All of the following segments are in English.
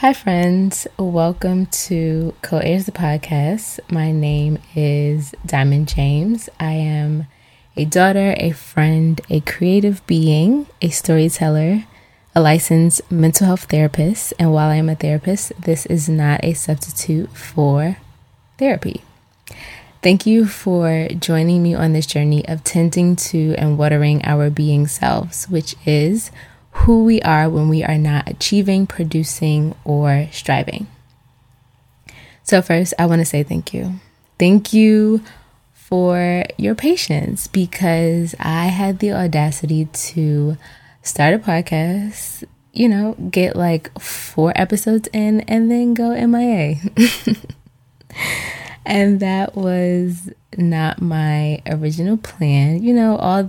Hi friends, welcome to Co-Airs the podcast. My name is Diamond James. I am a daughter, a friend, a creative being, a storyteller, a licensed mental health therapist, and while I am a therapist, this is not a substitute for therapy. Thank you for joining me on this journey of tending to and watering our being selves, which is who we are when we are not achieving, producing, or striving. So first, I want to say thank you. Thank you for your patience, because I had the audacity to start a podcast, get like 4 episodes in and then go MIA. And that was not my original plan. All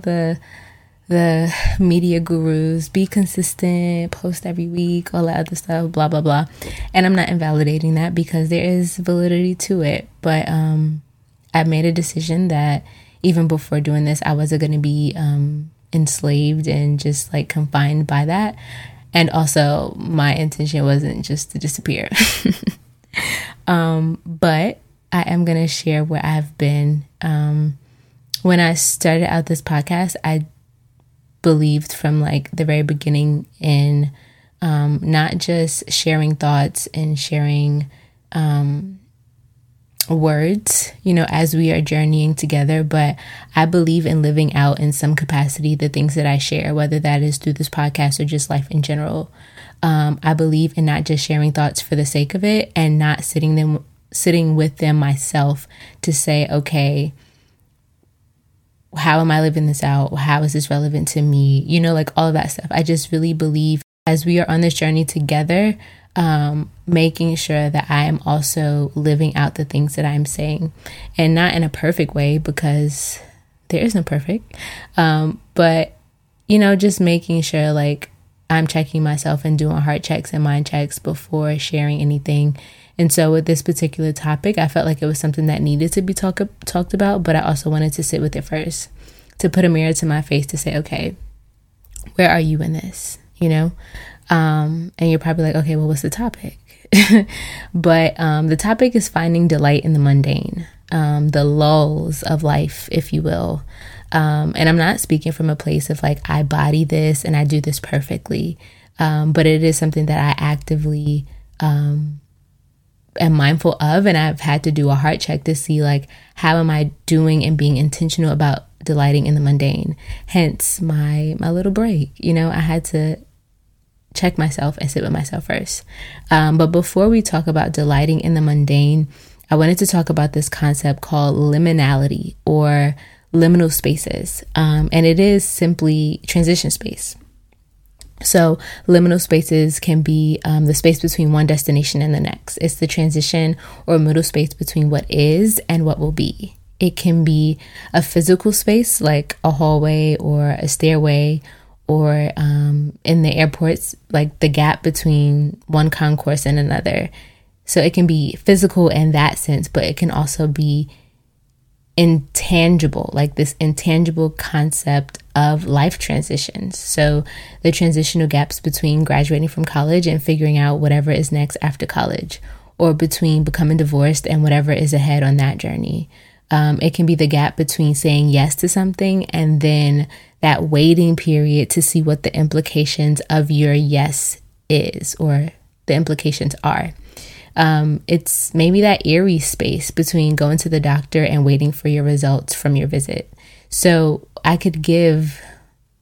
the media gurus, be consistent, post every week, all that other stuff, blah, blah, blah. And I'm not invalidating that because there is validity to it. But I made a decision that even before doing this, I wasn't going to be enslaved and just like confined by that. And also my intention wasn't just to disappear. But I am going to share where I've been. When I started out this podcast, I believed from like the very beginning in not just sharing thoughts and sharing words, as we are journeying together, but I believe in living out in some capacity the things that I share, whether that is through this podcast or just life in general. I believe in not just sharing thoughts for the sake of it and not sitting with them myself to say, okay, how am I living this out? How is this relevant to me? All of that stuff. I just really believe as we are on this journey together, making sure that I am also living out the things that I'm saying, and not in a perfect way, because there is no perfect. But, just making sure like I'm checking myself and doing heart checks and mind checks before sharing anything. And so with this particular topic, I felt like it was something that needed to be talked about, but I also wanted to sit with it first, to put a mirror to my face to say, okay, where are you in this, And you're probably like, okay, well, what's the topic? But the topic is finding delight in the mundane, the lulls of life, if you will. And I'm not speaking from a place of like, I body this and I do this perfectly, but it is something that I actively am mindful of, and I've had to do a heart check to see like, how am I doing and being intentional about delighting in the mundane? Hence my little break. I had to check myself and sit with myself first. But before we talk about delighting in the mundane, I wanted to talk about this concept called liminality, or liminal spaces. And it is simply transition space. So liminal spaces can be the space between one destination and the next. It's the transition or middle space between what is and what will be. It can be a physical space like a hallway or a stairway, or in the airports, like the gap between one concourse and another. So it can be physical in that sense, but it can also be intangible, like this intangible concept of life transitions. So the transitional gaps between graduating from college and figuring out whatever is next after college, or between becoming divorced and whatever is ahead on that journey. It can be the gap between saying yes to something and then that waiting period to see what the implications of your yes is, or the implications are. It's maybe that eerie space between going to the doctor and waiting for your results from your visit. So I could give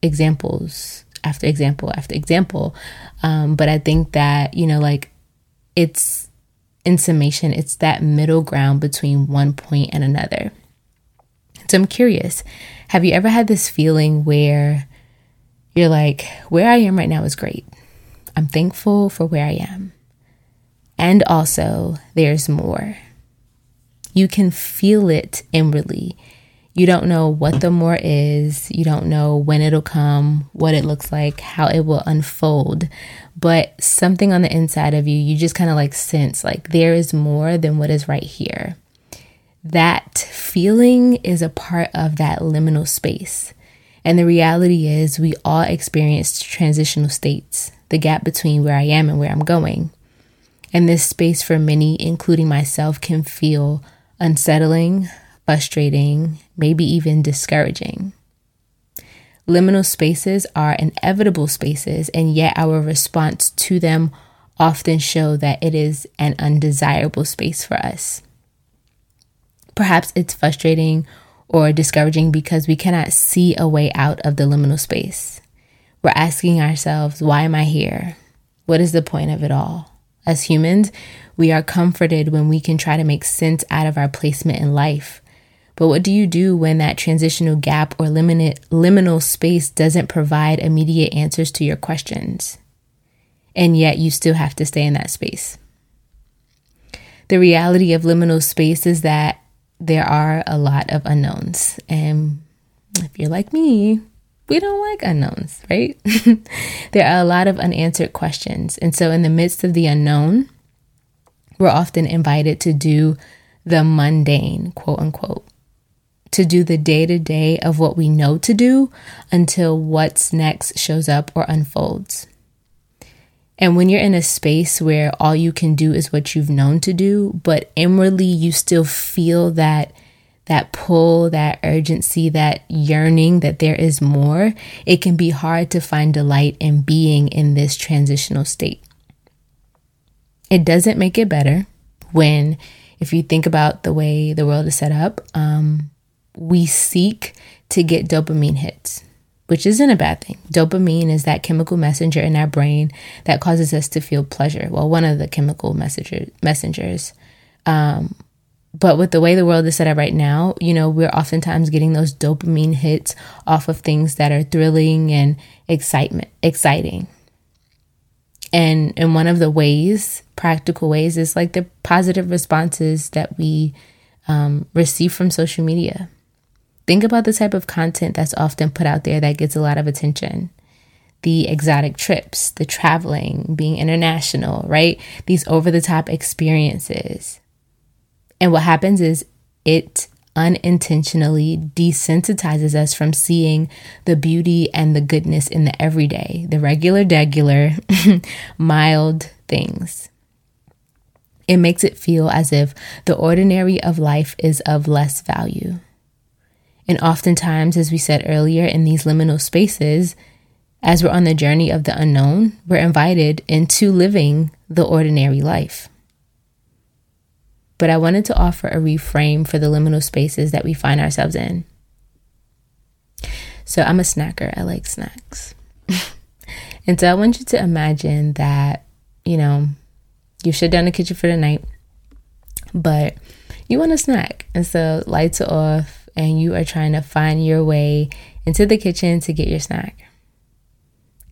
examples after example after example. But I think that, it's in summation, it's that middle ground between one point and another. So I'm curious, have you ever had this feeling where you're like, where I am right now is great. I'm thankful for where I am. And also, there's more. You can feel it inwardly. You don't know what the more is. You don't know when it'll come, what it looks like, how it will unfold. But something on the inside of you, you just kind of like sense like there is more than what is right here. That feeling is a part of that liminal space. And the reality is we all experience transitional states, the gap between where I am and where I'm going. And this space for many, including myself, can feel unsettling, frustrating, maybe even discouraging. Liminal spaces are inevitable spaces, and yet our response to them often show that it is an undesirable space for us. Perhaps it's frustrating or discouraging because we cannot see a way out of the liminal space. We're asking ourselves, why am I here? What is the point of it all? As humans, we are comforted when we can try to make sense out of our placement in life. But what do you do when that transitional gap or liminal space doesn't provide immediate answers to your questions? And yet you still have to stay in that space. The reality of liminal space is that there are a lot of unknowns. And if you're like me, we don't like unknowns, right? There are a lot of unanswered questions. And so in the midst of the unknown, we're often invited to do the mundane, quote unquote, to do the day-to-day of what we know to do until what's next shows up or unfolds. And when you're in a space where all you can do is what you've known to do, but inwardly you still feel that pull, that urgency, that yearning that there is more, it can be hard to find delight in being in this transitional state. It doesn't make it better when, if you think about the way the world is set up, we seek to get dopamine hits, which isn't a bad thing. Dopamine is that chemical messenger in our brain that causes us to feel pleasure. Well, one of the chemical messengers. But with the way the world is set up right now, we're oftentimes getting those dopamine hits off of things that are thrilling and exciting. And one of the ways, practical ways, is like the positive responses that we receive from social media. Think about the type of content that's often put out there that gets a lot of attention. The exotic trips, the traveling, being international, right? These over-the-top experiences. And what happens is it unintentionally desensitizes us from seeing the beauty and the goodness in the everyday, the regular, mild things. It makes it feel as if the ordinary of life is of less value. And oftentimes, as we said earlier, in these liminal spaces, as we're on the journey of the unknown, we're invited into living the ordinary life. But I wanted to offer a reframe for the liminal spaces that we find ourselves in. So I'm a snacker. I like snacks. And so I want you to imagine that, you shut down the kitchen for the night, but you want a snack. And so lights are off. And you are trying to find your way into the kitchen to get your snack.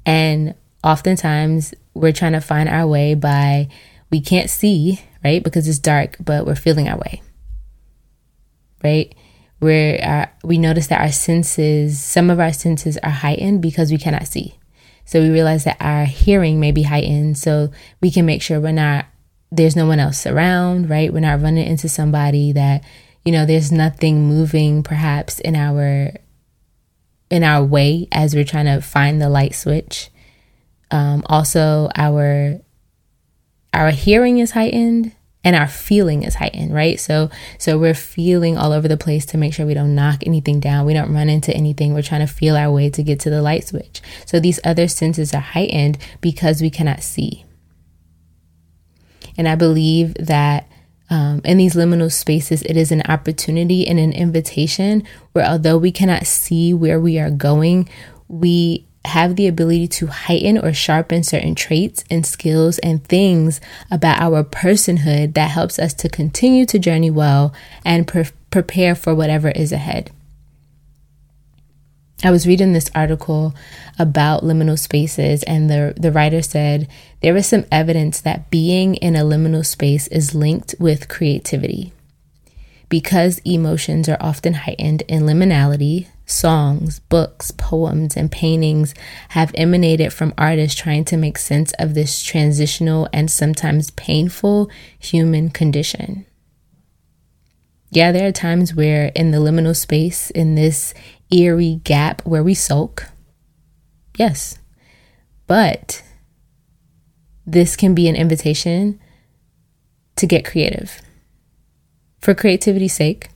And oftentimes we're trying to find our way by, we can't see, right? Because it's dark, but we're feeling our way, right? We notice that some of our senses are heightened because we cannot see. So we realize that our hearing may be heightened so we can make sure there's no one else around, right? We're not running into somebody that, there's nothing moving perhaps in our way as we're trying to find the light switch. Also, our hearing is heightened and our feeling is heightened, right? So we're feeling all over the place to make sure we don't knock anything down. We don't run into anything. We're trying to feel our way to get to the light switch. So these other senses are heightened because we cannot see. And I believe that in these liminal spaces, it is an opportunity and an invitation where, although we cannot see where we are going, we have the ability to heighten or sharpen certain traits and skills and things about our personhood that helps us to continue to journey well and prepare for whatever is ahead. I was reading this article about liminal spaces, and the writer said there is some evidence that being in a liminal space is linked with creativity. Because emotions are often heightened in liminality, songs, books, poems, and paintings have emanated from artists trying to make sense of this transitional and sometimes painful human condition. Yeah, there are times where in the liminal space, in this eerie gap where we sulk. Yes. But this can be an invitation to get creative for creativity's sake,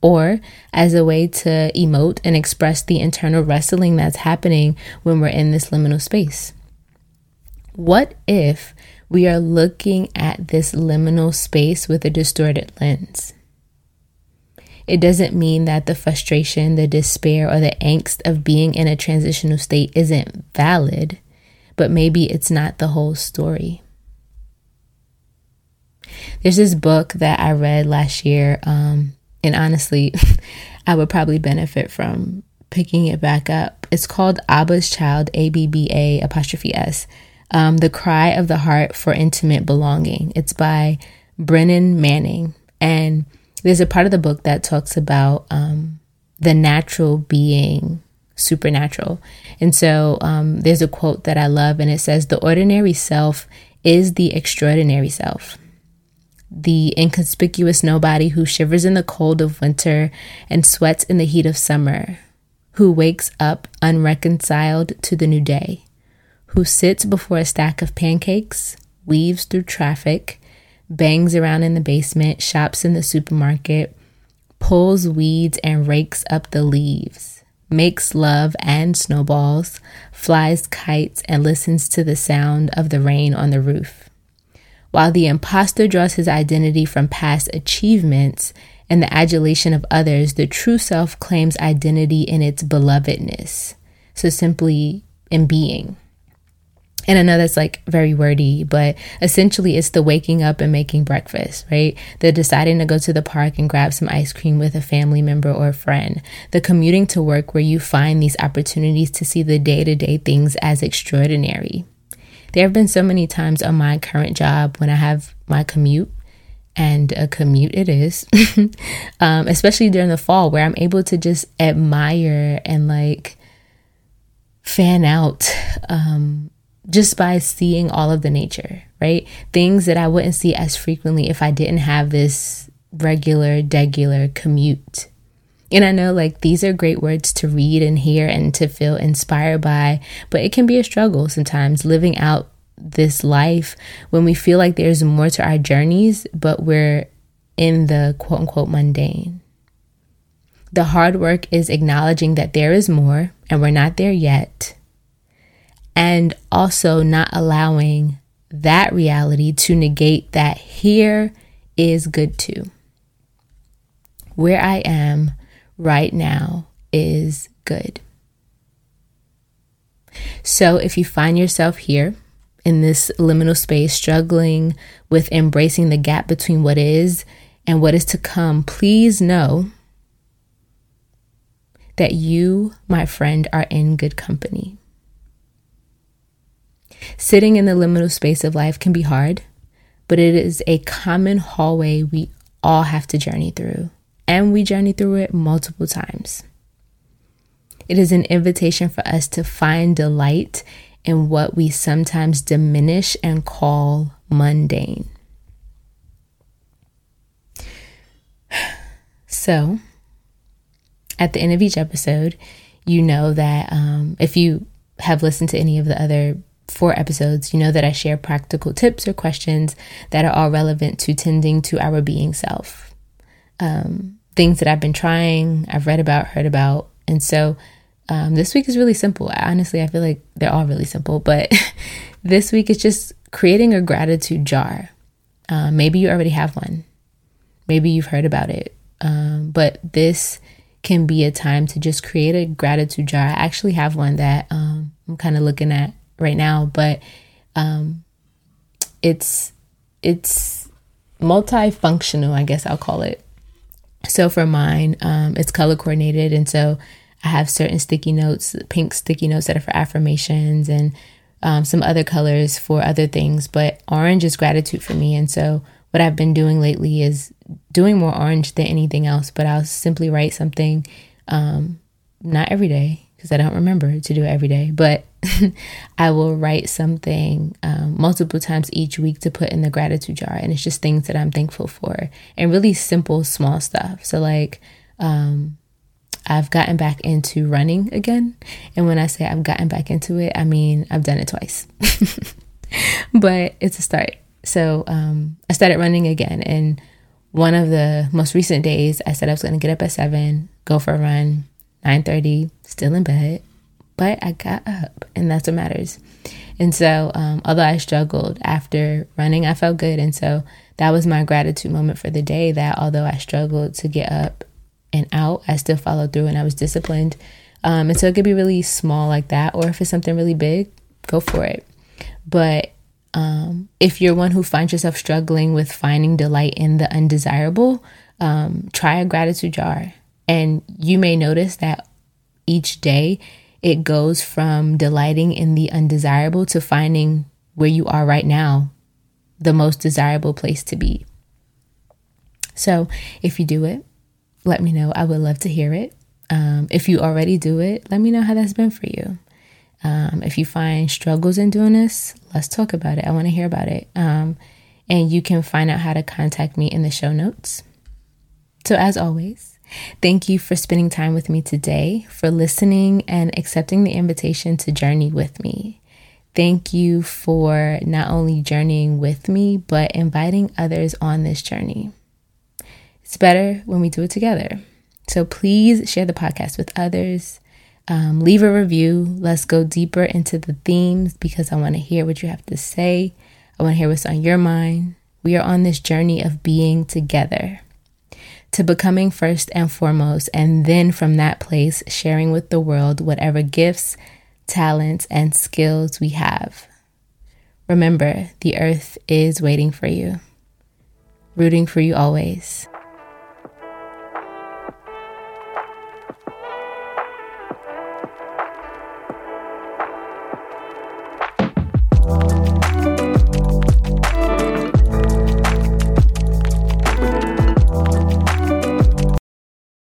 or as a way to emote and express the internal wrestling that's happening when we're in this liminal space. What if we are looking at this liminal space with a distorted lens? It doesn't mean that the frustration, the despair, or the angst of being in a transitional state isn't valid, but maybe it's not the whole story. There's this book that I read last year, and honestly, I would probably benefit from picking it back up. It's called Abba's Child, ABBA'S. The Cry of the Heart for Intimate Belonging. It's by Brennan Manning. And there's a part of the book that talks about the natural being supernatural. And so there's a quote that I love, and it says, "The ordinary self is the extraordinary self. The inconspicuous nobody who shivers in the cold of winter and sweats in the heat of summer, who wakes up unreconciled to the new day, who sits before a stack of pancakes, weaves through traffic, bangs around in the basement, shops in the supermarket, pulls weeds and rakes up the leaves, makes love and snowballs, flies kites and listens to the sound of the rain on the roof. While the imposter draws his identity from past achievements and the adulation of others, the true self claims identity in its belovedness." So simply in being. And I know that's like very wordy, but essentially it's the waking up and making breakfast, right? The deciding to go to the park and grab some ice cream with a family member or a friend. The commuting to work where you find these opportunities to see the day-to-day things as extraordinary. There have been so many times on my current job when I have my commute, and a commute it is, especially during the fall, where I'm able to just admire and like fan out, just by seeing all of the nature, right? Things that I wouldn't see as frequently if I didn't have this regular commute. And I know like these are great words to read and hear and to feel inspired by, but it can be a struggle sometimes living out this life when we feel like there's more to our journeys, but we're in the quote unquote mundane. The hard work is acknowledging that there is more and we're not there yet. And also not allowing that reality to negate that here is good too. Where I am right now is good. So if you find yourself here in this liminal space, struggling with embracing the gap between what is and what is to come, please know that you, my friend, are in good company. Sitting in the liminal space of life can be hard, but it is a common hallway we all have to journey through, and we journey through it multiple times. It is an invitation for us to find delight in what we sometimes diminish and call mundane. So, at the end of each episode, you know that if you have listened to any of the other 4 episodes, you know that I share practical tips or questions that are all relevant to tending to our being self. Things that I've been trying, I've read about, heard about. And so this week is really simple. Honestly, I feel like they're all really simple, but this week is just creating a gratitude jar. Maybe you already have one. Maybe you've heard about it. But this can be a time to just create a gratitude jar. I actually have one that I'm kind of looking at right now, but it's multifunctional, I guess I'll call it. So for mine, it's color coordinated, and so I have certain sticky notes, pink sticky notes that are for affirmations, and some other colors for other things, but orange is gratitude for me. And so what I've been doing lately is doing more orange than anything else, but I'll simply write something, not every day, because I don't remember to do it every day, but I will write something multiple times each week to put in the gratitude jar. And it's just things that I'm thankful for, and really simple, small stuff. So like I've gotten back into running again. And when I say I've gotten back into it, I mean, I've done it twice, but it's a start. So I started running again. And one of the most recent days, I said I was going to get up at 7, go for a run, 9:30, still in bed. But I got up, and that's what matters. And so although I struggled after running, I felt good. And so that was my gratitude moment for the day, that although I struggled to get up and out, I still followed through and I was disciplined. And so it could be really small like that, or if it's something really big, go for it. But if you're one who finds yourself struggling with finding delight in the undesirable, try a gratitude jar. And you may notice that each day it goes from delighting in the undesirable to finding where you are right now, the most desirable place to be. So if you do it, let me know. I would love to hear it. If you already do it, let me know how that's been for you. If you find struggles in doing this, let's talk about it. I want to hear about it. And you can find out how to contact me in the show notes. So as always, thank you for spending time with me today, for listening and accepting the invitation to journey with me. Thank you for not only journeying with me, but inviting others on this journey. It's better when we do it together. So please share the podcast with others. Leave a review. Let's go deeper into the themes, because I want to hear what you have to say. I want to hear what's on your mind. We are on this journey of being together, to becoming first and foremost, and then from that place, sharing with the world whatever gifts, talents, and skills we have. Remember, the earth is waiting for you, rooting for you always.